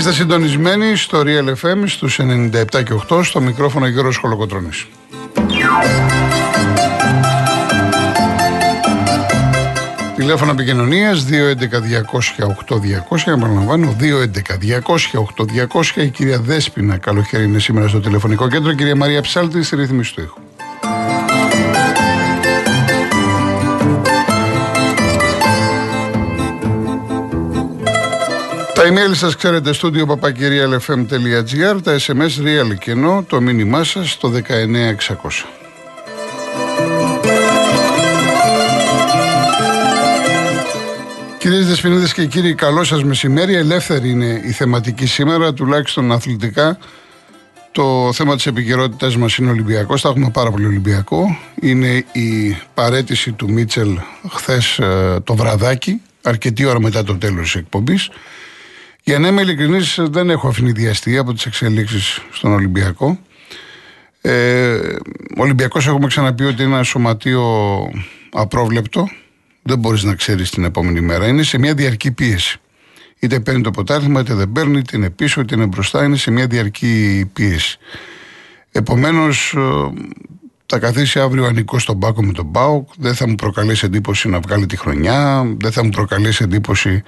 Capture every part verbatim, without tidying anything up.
Είστε συντονισμένοι στο Real εφ εμ στους ενενήντα επτά και οκτώ, στο μικρόφωνο Γιώργος Χολοκοτρονής. Τηλέφωνα επικοινωνίας δύο έντεκα διακόσια οκτώ διακόσια, επαναλαμβάνω δύο έντεκα διακόσια οκτώ διακόσια. Η κυρία Δέσπινα καλοχέρι είναι σήμερα στο τηλεφωνικό κέντρο, η κυρία Μαρία Ψάλτη στη ρύθμιση του ήχου. Τα email σας ξέρετε, στούντιο παπα κυριαλ εφ εμ τελεία τζι αρ, τα ες εμ ες Real και ενώ το μήνυμά σας το δεκαεννιά εξακόσια. Κυρίες Δεσποινίδες και κύριοι, καλό σας μεσημέρι. Ελεύθερη είναι η θεματική σήμερα, τουλάχιστον αθλητικά. Το θέμα της επικαιρότητας μας είναι Ολυμπιακός, θα έχουμε πάρα πολύ Ολυμπιακό. Είναι η παραίτηση του Μίτσελ χθες το βραδάκι, αρκετή ώρα μετά το τέλος της εκπομπής. Για να είμαι ειλικρινής, δεν έχω αφηνιδιαστεί από τις εξελίξεις στον Ολυμπιακό. Ε, ο Ολυμπιακός, έχουμε ξαναπεί ότι είναι ένα σωματείο απρόβλεπτο. Δεν μπορείς να ξέρεις την επόμενη μέρα. Είναι σε μια διαρκή πίεση. Είτε παίρνει το πρωτάθλημα, είτε δεν παίρνει, είτε είναι πίσω, είτε είναι μπροστά. Είναι σε μια διαρκή πίεση. Επομένως, θα καθίσει αύριο ανικό στον πάκο με τον ΠΑΟΚ. Δεν θα μου προκαλέσει εντύπωση να βγάλει τη χρονιά. Δεν θα μου προκαλέσει εντύπωση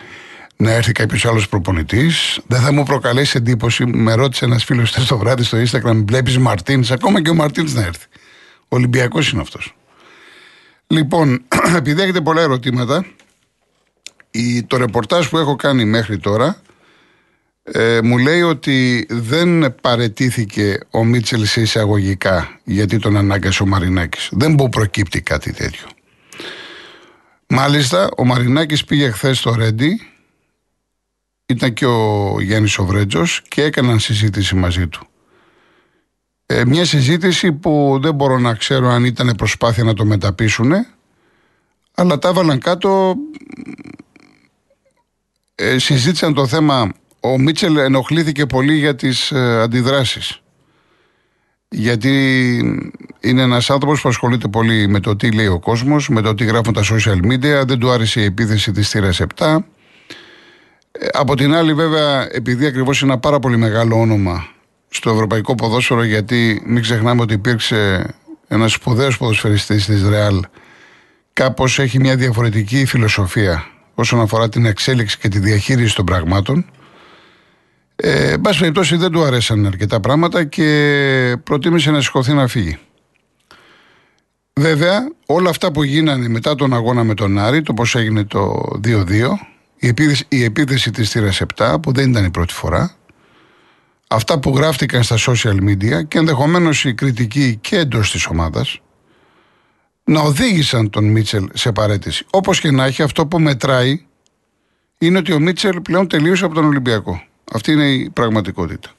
να έρθει κάποιος άλλος προπονητής. Δεν θα μου προκαλέσει εντύπωση, με ρώτησε ένας φίλος χθες το βράδυ στο Instagram, βλέπεις Μαρτίνς, ακόμα και ο Μαρτίνς να έρθει. Ο Ολυμπιακός είναι αυτός. Λοιπόν, επειδή έχετε πολλά ερωτήματα, η, το ρεπορτάζ που έχω κάνει μέχρι τώρα ε, μου λέει ότι δεν παραιτήθηκε ο Μίτσελ σε εισαγωγικά γιατί τον ανάγκασε ο Μαρινάκης. Δεν μπορεί προκύπτει κάτι τέτοιο. Μάλιστα, ο Μαρινάκης πήγε χθες στο Ρέντι, ήταν και ο Γιάννης Οβρέτζος και έκαναν συζήτηση μαζί του. Ε, μια συζήτηση που δεν μπορώ να ξέρω αν ήταν προσπάθεια να το μεταπίσουνε, αλλά τα έβαλαν κάτω, ε, συζήτησαν το θέμα. Ο Μίτσελ ενοχλήθηκε πολύ για τις ε, αντιδράσεις, γιατί είναι ένας άνθρωπος που ασχολείται πολύ με το τι λέει ο κόσμος, με το τι γράφουν τα social media. Δεν του άρεσε η επίθεση της θύρας επτά. Από την άλλη, βέβαια, επειδή ακριβώς είναι ένα πάρα πολύ μεγάλο όνομα στο ευρωπαϊκό ποδόσφαιρο, γιατί μην ξεχνάμε ότι υπήρξε ένας σπουδαίος ποδοσφαιριστής της Real, κάπως έχει μια διαφορετική φιλοσοφία όσον αφορά την εξέλιξη και τη διαχείριση των πραγμάτων. Ε, εν πάση περιπτώσει, δεν του αρέσαν αρκετά πράγματα και προτίμησε να σηκωθεί να φύγει. Βέβαια, όλα αυτά που γίνανε μετά τον αγώνα με τον Άρη, το πώς έγινε το δύο δύο, Η επίθεση, η επίθεση της θύρας επτά, που δεν ήταν η πρώτη φορά, αυτά που γράφτηκαν στα social media και ενδεχομένως η κριτική και εντός της ομάδας, να οδήγησαν τον Μίτσελ σε παραίτηση. Όπως και να έχει, αυτό που μετράει είναι ότι ο Μίτσελ πλέον τελείωσε από τον Ολυμπιακό. Αυτή είναι η πραγματικότητα.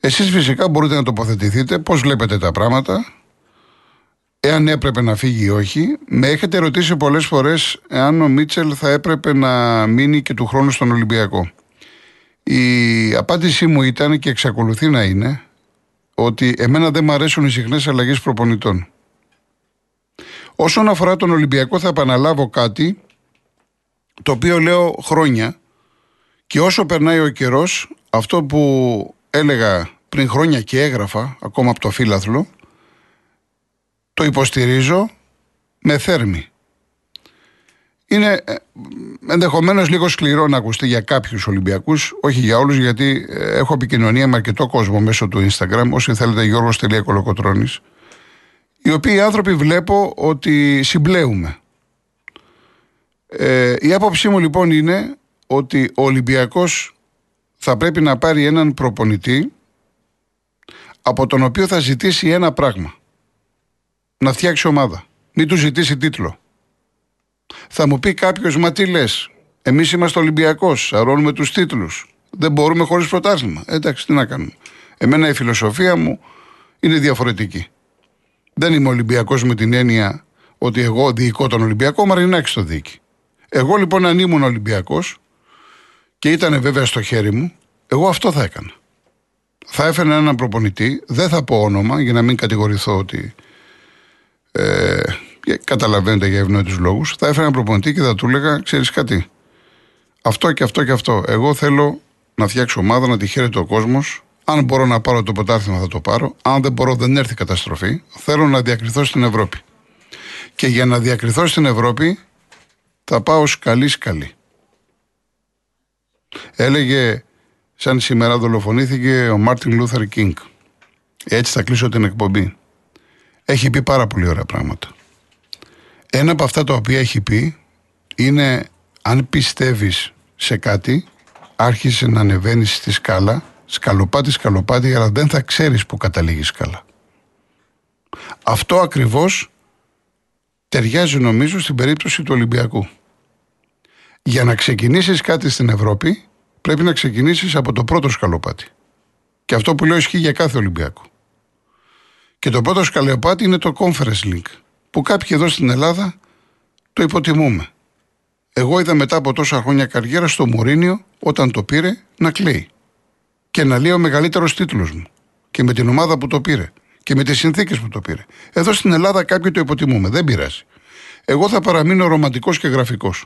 Εσείς φυσικά μπορείτε να τοποθετηθείτε πώς βλέπετε τα πράγματα, εάν έπρεπε να φύγει ή όχι. Με έχετε ρωτήσει πολλές φορές εάν ο Μίτσελ θα έπρεπε να μείνει και του χρόνου στον Ολυμπιακό. Η απάντησή μου ήταν και εξακολουθεί να είναι ότι εμένα δεν μου αρέσουν οι συχνές αλλαγές προπονητών. Όσον αφορά τον Ολυμπιακό, θα επαναλάβω κάτι το οποίο λέω χρόνια, και όσο περνάει ο καιρός, αυτό που έλεγα πριν χρόνια και έγραφα ακόμα από το Φύλαθλο, το υποστηρίζω με θέρμη. Είναι ενδεχομένως λίγο σκληρό να ακουστεί για κάποιους Ολυμπιακούς, όχι για όλους, γιατί έχω επικοινωνία με αρκετό κόσμο μέσω του Instagram, όσοι θέλετε Γιώργος.Χολοκοτρώνης, οι οποίοι άνθρωποι βλέπω ότι συμπλέουμε. Ε, η άποψή μου λοιπόν είναι ότι ο Ολυμπιακός θα πρέπει να πάρει έναν προπονητή από τον οποίο θα ζητήσει ένα πράγμα: να φτιάξει ομάδα. Μην του ζητήσει τίτλο. Θα μου πει κάποιος, μα τι λες, εμείς είμαστε Ολυμπιακός, σαρώνουμε τους τίτλους, δεν μπορούμε χωρίς πρωτάθλημα. Εντάξει, τι να κάνουμε. Εμένα η φιλοσοφία μου είναι διαφορετική. Δεν είμαι Ολυμπιακός με την έννοια ότι εγώ διοικώ τον Ολυμπιακό, Μαρινάκης το διοικεί. Εγώ λοιπόν, αν ήμουν Ολυμπιακός και ήταν βέβαια στο χέρι μου, εγώ αυτό θα έκανα. Θα έφερα έναν προπονητή, δεν θα πω όνομα για να μην κατηγορηθώ ότι. Ε, καταλαβαίνετε, για ευνόητους λόγους. Θα έφερα ένα προπονητή και θα του έλεγα, ξέρεις κάτι, αυτό και αυτό και αυτό. Εγώ θέλω να φτιάξω ομάδα, να τη χαίρεται ο κόσμος. Αν μπορώ να πάρω το πρωτάθλημα, θα το πάρω. Αν δεν μπορώ, δεν έρθει καταστροφή. Θέλω να διακριθώ στην Ευρώπη. Και για να διακριθώ στην Ευρώπη, θα πάω σκαλί-σκαλί. Έλεγε, σαν σήμερα δολοφονήθηκε ο Martin Luther King. Έτσι θα κλείσω την εκπομπή. Έχει πει πάρα πολύ ωραία πράγματα. Ένα από αυτά τα οποία έχει πει είναι, αν πιστεύεις σε κάτι, άρχισε να ανεβαίνεις στη σκάλα, σκαλοπάτι, σκαλοπάτι, αλλά δεν θα ξέρεις που καταλήγει η σκάλα. Αυτό ακριβώς ταιριάζει νομίζω στην περίπτωση του Ολυμπιακού. Για να ξεκινήσεις κάτι στην Ευρώπη, πρέπει να ξεκινήσεις από το πρώτο σκαλοπάτι. Και αυτό που λέω ισχύει για κάθε Ολυμπιακό. Και το πρώτο σκαλοπάτι είναι το Conference League, που κάποιοι εδώ στην Ελλάδα το υποτιμούμε. Εγώ είδα μετά από τόσα χρόνια καριέρα στο Μουρίνιο, όταν το πήρε, να κλαίει. Και να λέει ο μεγαλύτερος τίτλος μου. Και με την ομάδα που το πήρε. Και με τις συνθήκες που το πήρε. Εδώ στην Ελλάδα κάποιοι το υποτιμούμε. Δεν πειράζει. Εγώ θα παραμείνω ρομαντικός και γραφικός.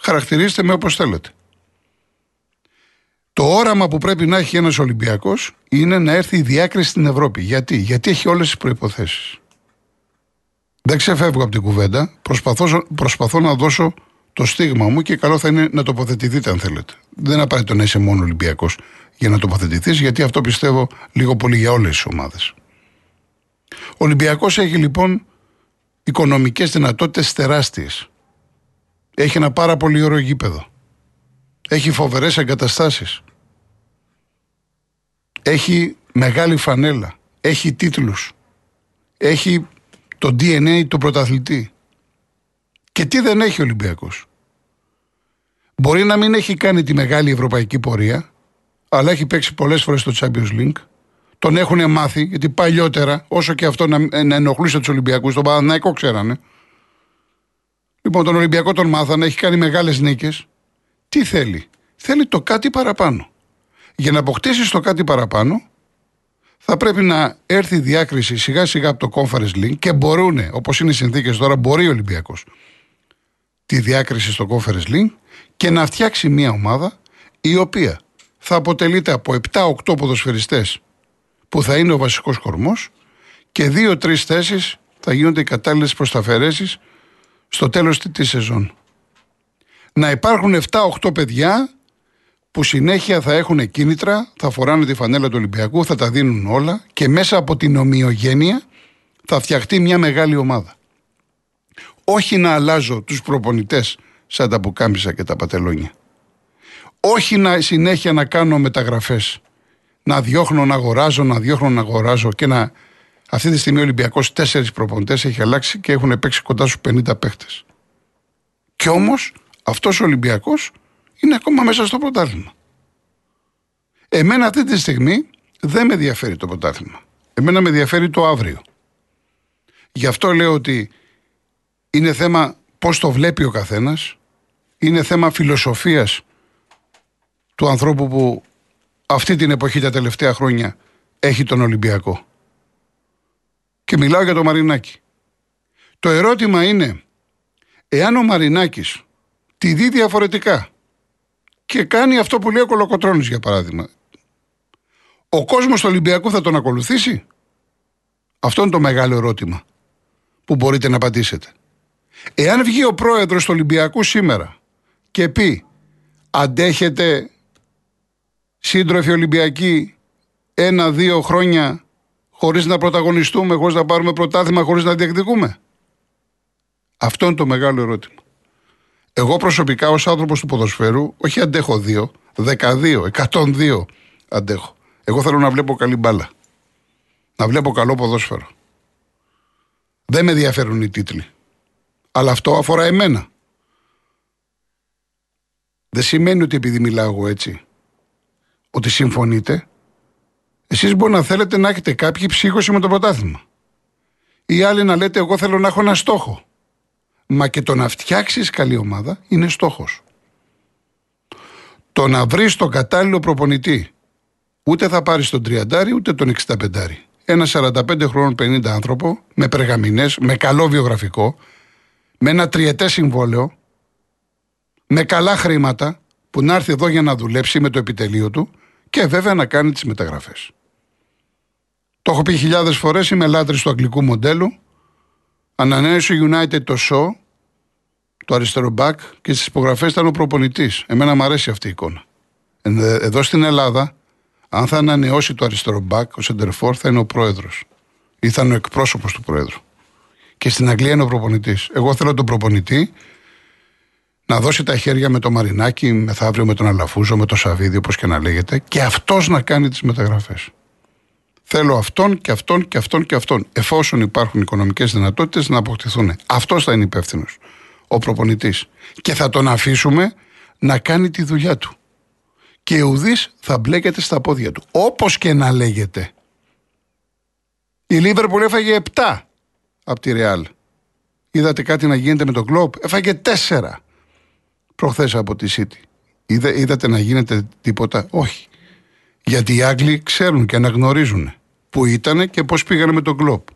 Χαρακτηρίστε με όπως θέλετε. Το όραμα που πρέπει να έχει ένας Ολυμπιακός είναι να έρθει η διάκριση στην Ευρώπη. Γιατί? Γιατί έχει όλες τις προϋποθέσεις. Δεν ξεφεύγω από την κουβέντα. Προσπαθώ, προσπαθώ να δώσω το στίγμα μου και καλό θα είναι να τοποθετηθείτε αν θέλετε. Δεν απαραίτητο να είσαι μόνο Ολυμπιακός για να τοποθετηθείς, γιατί αυτό πιστεύω λίγο πολύ για όλες τις ομάδες. Ο Ολυμπιακός έχει λοιπόν οικονομικές δυνατότητες τεράστιες. Έχει ένα πάρα πολύ ωραίο γήπεδο. Έχει φοβερές εγκαταστάσεις. Έχει μεγάλη φανέλα. Έχει τίτλους. Έχει το ντι εν έι του πρωταθλητή. Και τι δεν έχει ο Ολυμπιακός? Μπορεί να μην έχει κάνει τη μεγάλη ευρωπαϊκή πορεία, αλλά έχει παίξει πολλές φορές στο Champions League. Τον έχουν μάθει, γιατί παλιότερα, όσο και αυτό να, να ενοχλούσε τους Ολυμπιακούς, τον Παναθηναϊκό ξέρανε. Λοιπόν, τον Ολυμπιακό τον μάθανε, έχει κάνει μεγάλες νίκες. Τι θέλει? Θέλει το κάτι παραπάνω. Για να αποκτήσεις το κάτι παραπάνω, θα πρέπει να έρθει η διάκριση σιγά σιγά από το Conference League και μπορούν, όπως είναι οι συνθήκες τώρα, μπορεί ο Ολυμπιακός τη διάκριση στο Conference League και να φτιάξει μια ομάδα η οποία θα αποτελείται από επτά οκτώ ποδοσφαιριστές που θα είναι ο βασικός κορμός και δύο τρεις θέσεις θα γίνονται οι κατάλληλες προσταφαιρέσεις στο τέλος της σεζόν. Να υπάρχουν επτά οκτώ παιδιά που συνέχεια θα έχουν κίνητρα, θα φοράνε τη φανέλα του Ολυμπιακού, θα τα δίνουν όλα και μέσα από την ομοιογένεια θα φτιαχτεί μια μεγάλη ομάδα. Όχι να αλλάζω τους προπονητές σαν τα πουκάμισα και τα πατελόνια. Όχι να συνέχεια να κάνω μεταγραφές. Να διώχνω, να αγοράζω, να διώχνω, να αγοράζω και να... Αυτή τη στιγμή ο Ολυμπιακός τέσσερις προπονητές έχει αλλάξει και έχουν παίξει κοντά στους πενήντα παίχτες. Κι όμως αυτός ο Ολυμπιακός είναι ακόμα μέσα στο πρωτάθλημα. Εμένα αυτή τη στιγμή δεν με ενδιαφέρει το πρωτάθλημα. Εμένα με ενδιαφέρει το αύριο. Γι' αυτό λέω ότι είναι θέμα πώς το βλέπει ο καθένας, είναι θέμα φιλοσοφίας του ανθρώπου που αυτή την εποχή τα τελευταία χρόνια έχει τον Ολυμπιακό. Και μιλάω για τον Μαρινάκη. Το ερώτημα είναι, εάν ο Μαρινάκης τη δει διαφορετικά και κάνει αυτό που λέει ο Χολοκοτρονής για παράδειγμα, ο κόσμος του Ολυμπιακού θα τον ακολουθήσει? Αυτό είναι το μεγάλο ερώτημα που μπορείτε να απαντήσετε. Εάν βγει ο πρόεδρος του Ολυμπιακού σήμερα και πει, αντέχετε σύντροφοι Ολυμπιακοί ένα-δύο χρόνια χωρίς να πρωταγωνιστούμε, χωρίς να πάρουμε πρωτάθλημα, χωρίς να διεκδικούμε? Αυτό είναι το μεγάλο ερώτημα. Εγώ προσωπικά ως άνθρωπος του ποδοσφαίρου, όχι αντέχω δύο, δεκαδύο, εκατόν δύο αντέχω. Εγώ θέλω να βλέπω καλή μπάλα. Να βλέπω καλό ποδόσφαιρο. Δεν με ενδιαφέρουν οι τίτλοι. Αλλά αυτό αφορά εμένα. Δεν σημαίνει ότι επειδή μιλάω εγώ έτσι, ότι συμφωνείτε. Εσείς μπορεί να θέλετε να έχετε κάποιοι ψύχωση με το πρωτάθλημα. Ή άλλοι να λέτε, εγώ θέλω να έχω ένα στόχο. Μα και το να φτιάξεις καλή ομάδα είναι στόχος. Το να βρεις τον κατάλληλο προπονητή. Ούτε θα πάρεις τον τριαντάρι ούτε τον εξηνταπεντάρι. Ένα σαρανταπέντε χρόνων πενήντα άνθρωπο, με περγαμηνές, με καλό βιογραφικό, με ένα τριετές συμβόλαιο, με καλά χρήματα, που να έρθει εδώ για να δουλέψει με το επιτελείο του και βέβαια να κάνει τις μεταγραφές. Το έχω πει χιλιάδες φορές, είμαι λάτρης του αγγλικού μοντέλου. Ανανέωσε United το show, το αριστερό μπακ, και στις υπογραφές ήταν ο προπονητής. Εμένα μου αρέσει αυτή η εικόνα. Εδώ στην Ελλάδα, αν θα ανανεώσει το αριστερό μπακ, ο σεντερφόρ θα είναι ο πρόεδρος. Ή θα είναι ο εκπρόσωπος του πρόεδρου. Και στην Αγγλία είναι ο προπονητής. Εγώ θέλω τον προπονητή να δώσει τα χέρια με τον Μαρινάκη, μεθαύριο με τον Αλαφούζο, με τον Σαββίδη, όπως και να λέγεται, και αυτός να κάνει τις μεταγραφές. Θέλω αυτόν και αυτόν και αυτόν και αυτόν. Εφόσον υπάρχουν οικονομικές δυνατότητες να αποκτηθούν. Αυτός θα είναι υπεύθυνος, ο προπονητής. Και θα τον αφήσουμε να κάνει τη δουλειά του. Και ο ουδής θα μπλέκεται στα πόδια του. Όπως και να λέγεται. Η Λίβερπουλ έφαγε επτά από τη Real. Είδατε κάτι να γίνεται με τον Κλοπ? Έφαγε τέσσερα προχθές από τη Σίτη. Είδα, είδατε να γίνεται τίποτα? Όχι. Γιατί οι Άγγλοι ξέρουν και αναγνωρίζουν που ήταν και πώς πήγανε με τον Κλοπ.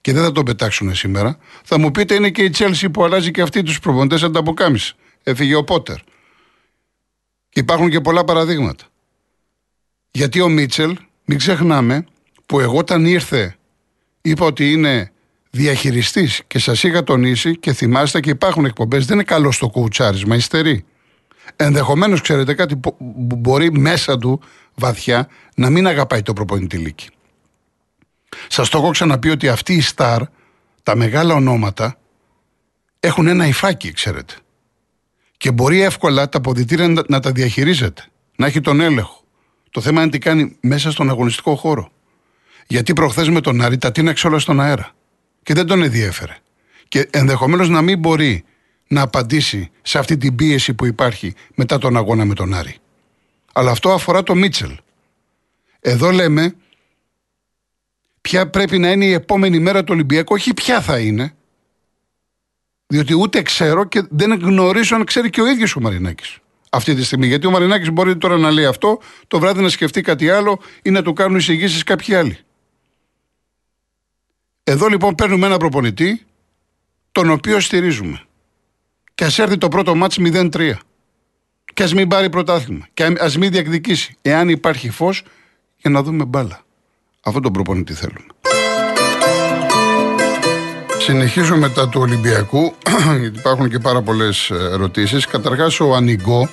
Και δεν θα τον πετάξουν σήμερα. Θα μου πείτε, είναι και η Chelsea που αλλάζει και αυτή τους προπονητές από τα ποκάμιση. Έφυγε ο Πότερ. Και υπάρχουν και πολλά παραδείγματα. Γιατί ο Μίτσελ, μην ξεχνάμε, που εγώ όταν ήρθε είπα ότι είναι διαχειριστής και σας είχα τονίσει και θυμάστε και υπάρχουν εκπομπές, δεν είναι καλό στο κουουουτσάρισμα, υστερεί. Ενδεχομένως, ξέρετε κάτι που μπορεί μέσα του βαθιά να μην αγαπάει το προπονητή Λίκη. Σας το έχω ξαναπεί ότι αυτοί οι στάρ, τα μεγάλα ονόματα, έχουν ένα υφάκι, ξέρετε. Και μπορεί εύκολα τα ποδητήρια να τα διαχειρίζεται, να έχει τον έλεγχο. Το θέμα είναι τι κάνει μέσα στον αγωνιστικό χώρο. Γιατί προχθές με τον Άρη τα τίναξε όλα στον αέρα και δεν τον ενδιέφερε. Και ενδεχομένως να μην μπορεί να απαντήσει σε αυτή την πίεση που υπάρχει μετά τον αγώνα με τον Άρη. Αλλά αυτό αφορά το Μίτσελ. Εδώ λέμε ποια πρέπει να είναι η επόμενη μέρα του Ολυμπιακού, όχι ποια θα είναι. Διότι ούτε ξέρω και δεν γνωρίζω αν ξέρει και ο ίδιος ο Μαρινάκης αυτή τη στιγμή. Γιατί ο Μαρινάκης μπορεί τώρα να λέει αυτό, το βράδυ να σκεφτεί κάτι άλλο ή να του κάνουν εισηγήσεις κάποιοι άλλοι. Εδώ λοιπόν παίρνουμε ένα προπονητή, τον οποίο στηρίζουμε. Και ας έρθει το πρώτο μάτς μηδέν τρία. Και ας μην πάρει πρωτάθλημα. Και ας μην διεκδικήσει. Εάν υπάρχει φως, για να δούμε μπάλα. Αυτό τον προπονητή θέλουμε. Συνεχίζω μετά του Ολυμπιακού, γιατί υπάρχουν και πάρα πολλές ερωτήσεις. Καταρχάς ο Ανηγό.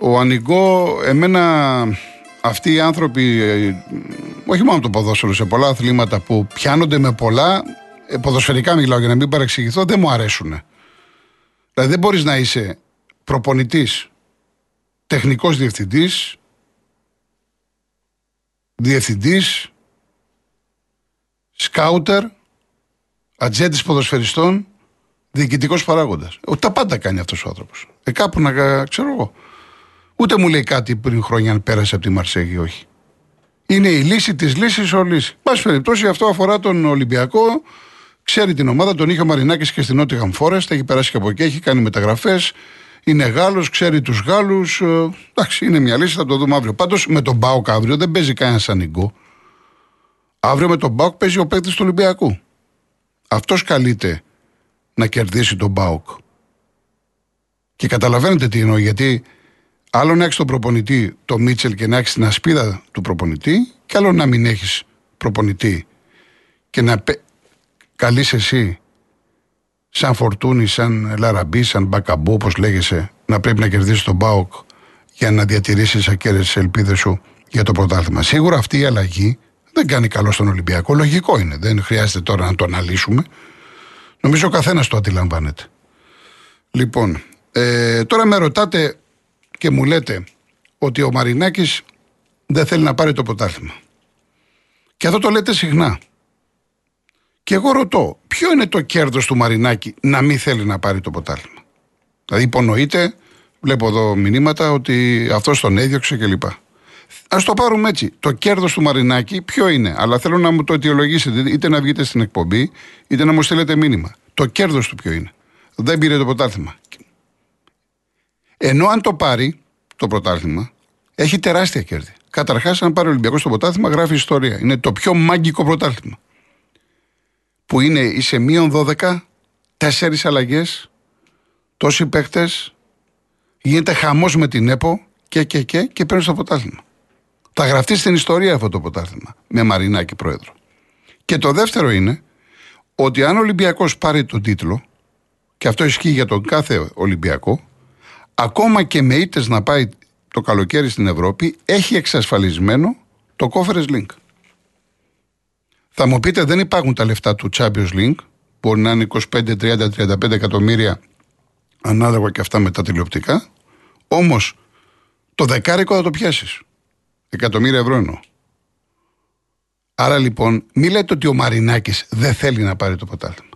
Ο Ανηγό, εμένα αυτοί οι άνθρωποι, όχι μόνο το ποδόσφαιρο, σε πολλά αθλήματα που πιάνονται με πολλά, ποδοσφαιρικά μιλάω για να μην παρεξηγηθώ, δεν μου αρέσουν. Δηλαδή δεν μπορείς να είσαι προπονητής, τεχνικός διευθυντής, διευθυντής, σκάουτερ, ατζέντης ποδοσφαιριστών, διοικητικός παράγοντας. Τα πάντα κάνει αυτός ο άνθρωπος. Ε, κάπου να ξέρω εγώ. Ούτε μου λέει κάτι πριν χρόνια αν πέρασε από τη Μαρσέγγι, όχι. Είναι η λύση της λύσης ο λύση. Πάση περιπτώσει, αυτό αφορά τον Ολυμπιακό. Ξέρει την ομάδα, τον είχε ο Μαρινάκης και στην Νότιγχαμ Φόρεστ, έχει περάσει και από εκεί, έχει κάνει μεταγραφές. Είναι Γάλλος, ξέρει τους Γάλλους. Ε, εντάξει, είναι μια λύση, θα το δούμε αύριο. Πάντως με τον Πάο Καβρίο δεν παίζει κανένας Ανηγό. Αύριο με τον Μπάουκ παίζει ο παίκτης του Ολυμπιακού. Αυτός καλείται να κερδίσει τον Μπάουκ. Και καταλαβαίνετε τι εννοώ, γιατί άλλο να έχεις τον προπονητή, το Μίτσελ, και να έχεις την ασπίδα του προπονητή, και άλλο να μην έχεις προπονητή και να πε... καλείς εσύ, σαν Φορτούνη, σαν Λαραμπή, σαν Μπακαμπού, όπως λέγεσαι, να πρέπει να κερδίσεις τον Μπάουκ για να διατηρήσεις ακέραιες τις ελπίδες σου για το πρωτάθλημα. Σίγουρα αυτή η αλλαγή δεν κάνει καλό στον Ολυμπιακό. Λογικό είναι. Δεν χρειάζεται τώρα να το αναλύσουμε. Νομίζω ο καθένας το αντιλαμβάνεται. Λοιπόν, ε, τώρα με ρωτάτε και μου λέτε ότι ο Μαρινάκης δεν θέλει να πάρει το πρωτάθλημα. Και αυτό το λέτε συχνά. Και εγώ ρωτώ, ποιο είναι το κέρδος του Μαρινάκη να μην θέλει να πάρει το πρωτάθλημα? Δηλαδή υπονοείται, βλέπω εδώ μηνύματα, ότι αυτός τον έδιωξε κλπ. Ας το πάρουμε έτσι. Το κέρδος του Μαρινάκη ποιο είναι? Αλλά θέλω να μου το αιτιολογήσετε, είτε να βγείτε στην εκπομπή, είτε να μου στείλετε μήνυμα. Το κέρδος του ποιο είναι? Δεν πήρε το πρωτάθλημα. Ενώ αν το πάρει το πρωτάθλημα, έχει τεράστια κέρδη. Καταρχάς, αν πάρει ο Ολυμπιακός το πρωτάθλημα, γράφει ιστορία. Είναι το πιο μάγκικο πρωτάθλημα. Που είναι είσαι μείον δώδεκα, τέσσερις αλλαγές, τόσοι παίχτες, γίνεται χαμός με την ΕΠΟ και, και, και, και παίρνει στο πρωτάθλημα. Θα γραφτεί στην ιστορία αυτό το πρωτάθλημα με Μαρινάκη πρόεδρο. Και το δεύτερο είναι ότι αν ο Ολυμπιακός πάρει τον τίτλο, και αυτό ισχύει για τον κάθε Ολυμπιακό, ακόμα και με ήττες να πάει το καλοκαίρι στην Ευρώπη, έχει εξασφαλισμένο το Conference League. Θα μου πείτε, δεν υπάρχουν τα λεφτά του Champions League, μπορεί να είναι είκοσι πέντε, τριάντα, τριάντα πέντε εκατομμύρια, ανάλογα και αυτά με τα τηλεοπτικά, όμως το δεκάρικο θα το πιάσεις. Εκατομμύρια ευρώ εννοώ. Άρα λοιπόν, μην λέτε ότι ο Μαρινάκης δεν θέλει να πάρει το πρωτάθλημα.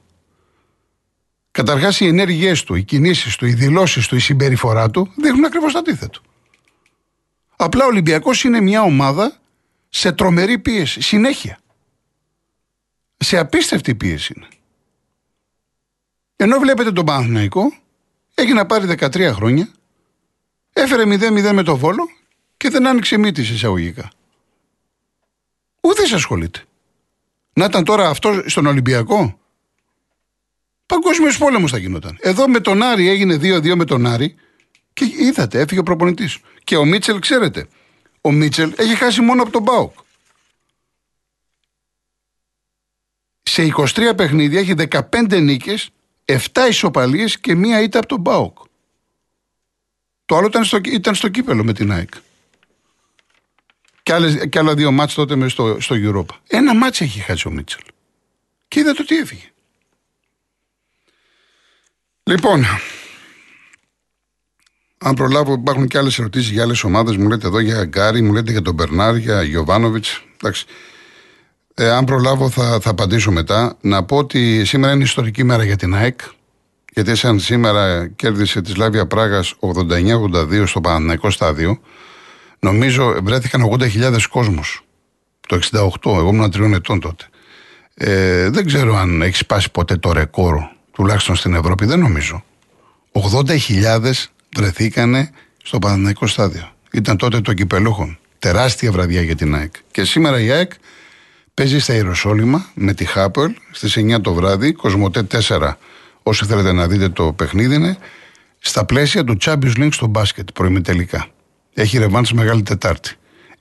Καταρχάς οι ενέργειές του, οι κινήσεις του, οι δηλώσεις του, η συμπεριφορά του δείχνουν ακριβώς το αντίθετο. Απλά ο Ολυμπιακός είναι μια ομάδα σε τρομερή πίεση, συνέχεια. Σε απίστευτη πίεση είναι. Ενώ βλέπετε τον Παναθηναϊκό, έχει να πάρει δεκατρία χρόνια, έφερε μηδέν μηδέν με το Βόλο και δεν άνοιξε μύτης εισαγωγικά. Ούτε σε ασχολείται. Να ήταν τώρα αυτό στον Ολυμπιακό, παγκόσμιος πόλεμος θα γινόταν. Εδώ με τον Άρη έγινε δύο δύο με τον Άρη και είδατε, έφυγε ο προπονητής. Και ο Μίτσελ, ξέρετε, ο Μίτσελ έχει χάσει μόνο από τον ΠΑΟΚ. Σε είκοσι τρία παιχνίδια έχει δεκαπέντε νίκες, επτά ισοπαλίες και μία ήττα από τον ΠΑΟΚ. Το άλλο ήταν στο, ήταν στο κύπελο με την ΑΕΚ. Και, άλλες, και άλλα δύο μάτς τότε μες στο, στο Europa. Ένα μάτς έχει χάσει ο Μίτσελ. Και είδατε τι έφυγε. Λοιπόν, αν προλάβω, υπάρχουν και άλλες ερωτήσεις για άλλες ομάδες. Μου λέτε εδώ για Γκάρι, μου λέτε για τον Μπερνάρ, για Γιοβάνοβιτς. Εντάξει. Ε, αν προλάβω θα, θα απαντήσω μετά. Να πω ότι σήμερα είναι ιστορική μέρα για την ΑΕΚ. Γιατί σαν σήμερα κέρδισε τη Σλάβια Πράγας ογδόντα εννιά ογδόντα δύο στο Παναθηναϊκό στάδιο. Νομίζω βρέθηκαν ογδόντα χιλιάδες κόσμος. Το εξήντα οκτώ, εγώ ήμουν τριών ετών τότε. Ε, δεν ξέρω αν έχει σπάσει ποτέ το ρεκόρ, τουλάχιστον στην Ευρώπη, δεν νομίζω. ογδόντα χιλιάδες βρεθήκανε στο Παναθηναϊκό στάδιο. Ήταν τότε το κυπελούχων. Τεράστια βραδιά για την ΑΕΚ. Και σήμερα η ΑΕΚ παίζει στα Ιεροσόλυμα με τη Χάπελ στις εννιά το βράδυ, Κοσμοτέ τέσσερα. Όσοι θέλετε να δείτε το παιχνίδι είναι στα πλαίσια του Champions League στο μπάσκετ, προημιτελικά. Έχει ρεβάνς Μεγάλη Τετάρτη.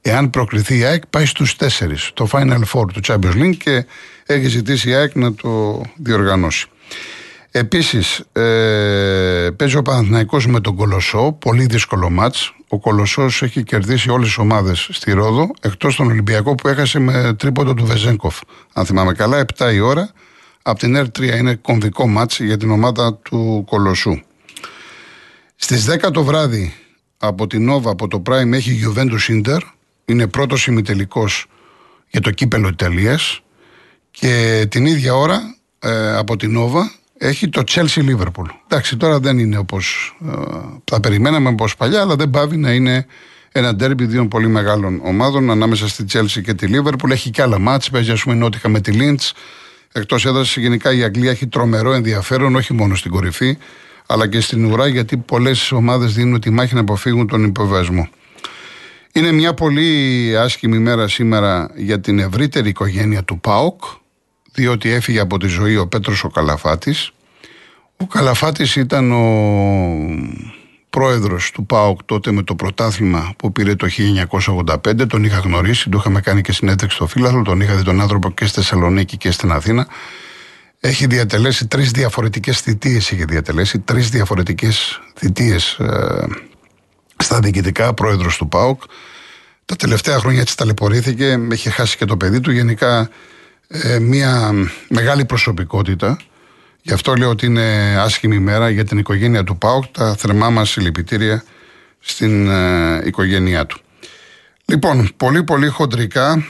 Εάν προκριθεί η ΑΕΚ, πάει στους τέσσερις, το Final Four του Champions League και έχει ζητήσει η ΑΕΚ να το διοργανώσει. Επίσης, ε, παίζει ο Παναθηναϊκός με τον Κολοσσό, πολύ δύσκολο μάτς. Ο Κολοσσός έχει κερδίσει όλες τις ομάδες στη Ρόδο, εκτός τον Ολυμπιακό που έχασε με τρίποντο του Βεζένκοφ. Αν θυμάμαι καλά, επτά η ώρα, από την Ερ τρία είναι κομβικό μάτς για την ομάδα του Κολοσσού. Στις δέκα το βράδυ, από την Nova, από το Prime, έχει Juventus Inter. Είναι πρώτος ημιτελικός για το κύπελο Ιταλίας. Και την ίδια ώρα, ε, από την Nova, έχει το Chelsea Liverpool. Εντάξει, τώρα δεν είναι όπως ε, θα περιμέναμε, όπως παλιά, αλλά δεν πάβει να είναι ένα ντέρμπι δύο πολύ μεγάλων ομάδων ανάμεσα στη Chelsea και τη Liverpool. Έχει και άλλα μάτς, παίζει ας πούμε Νότιγχαμ με τη Λίντς. Εκτός έδρας, γενικά η Αγγλία έχει τρομερό ενδιαφέρον, όχι μόνο στην κορυφή, αλλά και στην ουρά, γιατί πολλές ομάδες δίνουν τη μάχη να αποφύγουν τον υποβιβασμό. Είναι μια πολύ άσχημη μέρα σήμερα για την ευρύτερη οικογένεια του ΠΑΟΚ, διότι έφυγε από τη ζωή ο Πέτρος ο Καλαφάτης. Ο Καλαφάτης ήταν ο πρόεδρος του ΠΑΟΚ τότε με το πρωτάθλημα που πήρε το χίλια εννιακόσια ογδόντα πέντε. Τον είχα γνωρίσει, το είχαμε κάνει και συνέντευξη στο Φίλαθλο, τον είχα δει τον άνθρωπο και στη Θεσσαλονίκη και στην Αθήνα. Έχει διατελέσει τρεις διαφορετικές θητείες, είχε διατελέσει τρεις διαφορετικές θητείες ε, στα διοικητικά, πρόεδρος του ΠΑΟΚ. Τα τελευταία χρόνια έτσι ταλαιπωρήθηκε, είχε χάσει και το παιδί του, γενικά ε, μια μεγάλη προσωπικότητα. Γι' αυτό λέω ότι είναι άσχημη μέρα για την οικογένεια του ΠΑΟΚ, τα θερμά μας συλληπιτήρια στην ε, οικογένειά του. Λοιπόν, πολύ πολύ χοντρικά.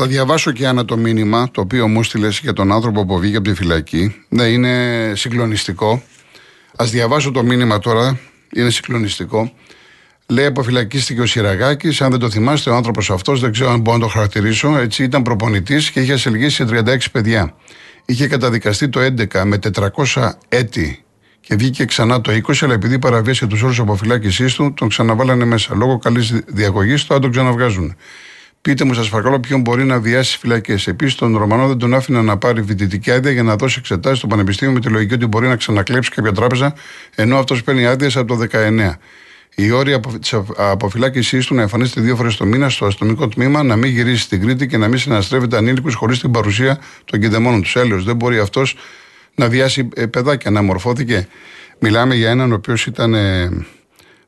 Θα διαβάσω και ένα το μήνυμα το οποίο μου στείλε για τον άνθρωπο που βγήκε από τη φυλακή. Ναι, είναι συγκλονιστικό. Ας διαβάσω το μήνυμα τώρα. Είναι συγκλονιστικό. Λέει: αποφυλακίστηκε ο Σιραγάκης. Αν δεν το θυμάστε, ο άνθρωπος αυτός, δεν ξέρω αν μπορώ να το χαρακτηρίσω. Έτσι, ήταν προπονητής και είχε ασυλγήσει τριάντα έξι παιδιά. Είχε καταδικαστεί το έντεκα με τετρακόσια έτη και βγήκε ξανά το είκοσι, αλλά επειδή παραβίασε τους όρους αποφυλάκησής του, τον ξαναβάλανε μέσα. Λόγω καλής διαγωγής του, αν τον ξαναβγάζουν. Πείτε μου, σας παρακαλώ, ποιον μπορεί να βιάσει στις φυλακές. Επίσης, τον Ρωμανό δεν τον άφηνα να πάρει φοιτητική άδεια για να δώσει εξετάσεις στο Πανεπιστήμιο με τη λογική ότι μπορεί να ξανακλέψει κάποια τράπεζα, ενώ αυτός παίρνει άδειες από το δεκαεννιά. Οι όροι τη αποφυλάκησή του να εμφανίζεται δύο φορές το μήνα στο αστυνομικό τμήμα, να μην γυρίσει στην Κρήτη και να μην συναστρέφεται ανήλικους χωρίς την παρουσία των κεντεμόνων του. Έλεος, δεν μπορεί αυτός να διάσει παιδάκια, να μορφώθηκε. Μιλάμε για έναν ο οποίος ήταν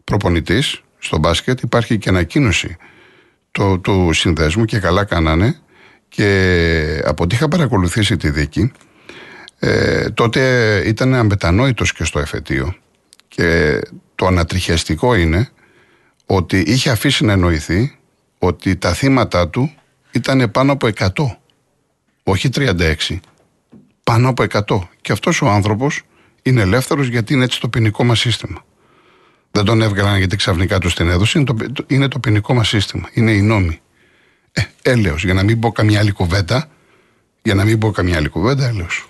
προπονητής στο μπάσκετ. Υπάρχει και ανακοίνωση το, του συνδέσμου και καλά κάνανε. Και από ό,τι είχα παρακολουθήσει τη δίκη, ε, τότε ήταν αμετανόητος και στο εφετείο. Και το ανατριχιαστικό είναι ότι είχε αφήσει να εννοηθεί ότι τα θύματα του ήταν πάνω από εκατό, όχι τριάντα έξι, πάνω από εκατό. Και αυτός ο άνθρωπος είναι ελεύθερος, γιατί είναι έτσι το ποινικό μας σύστημα. Δεν τον έβγαλαν γιατί ξαφνικά τους την έδωσε, είναι το, είναι το ποινικό μας σύστημα, είναι οι νόμοι. Ε, έλεος, για να μην πω καμιά άλλη κουβέντα, για να μην πω καμιά άλλη κουβέντα, έλεος.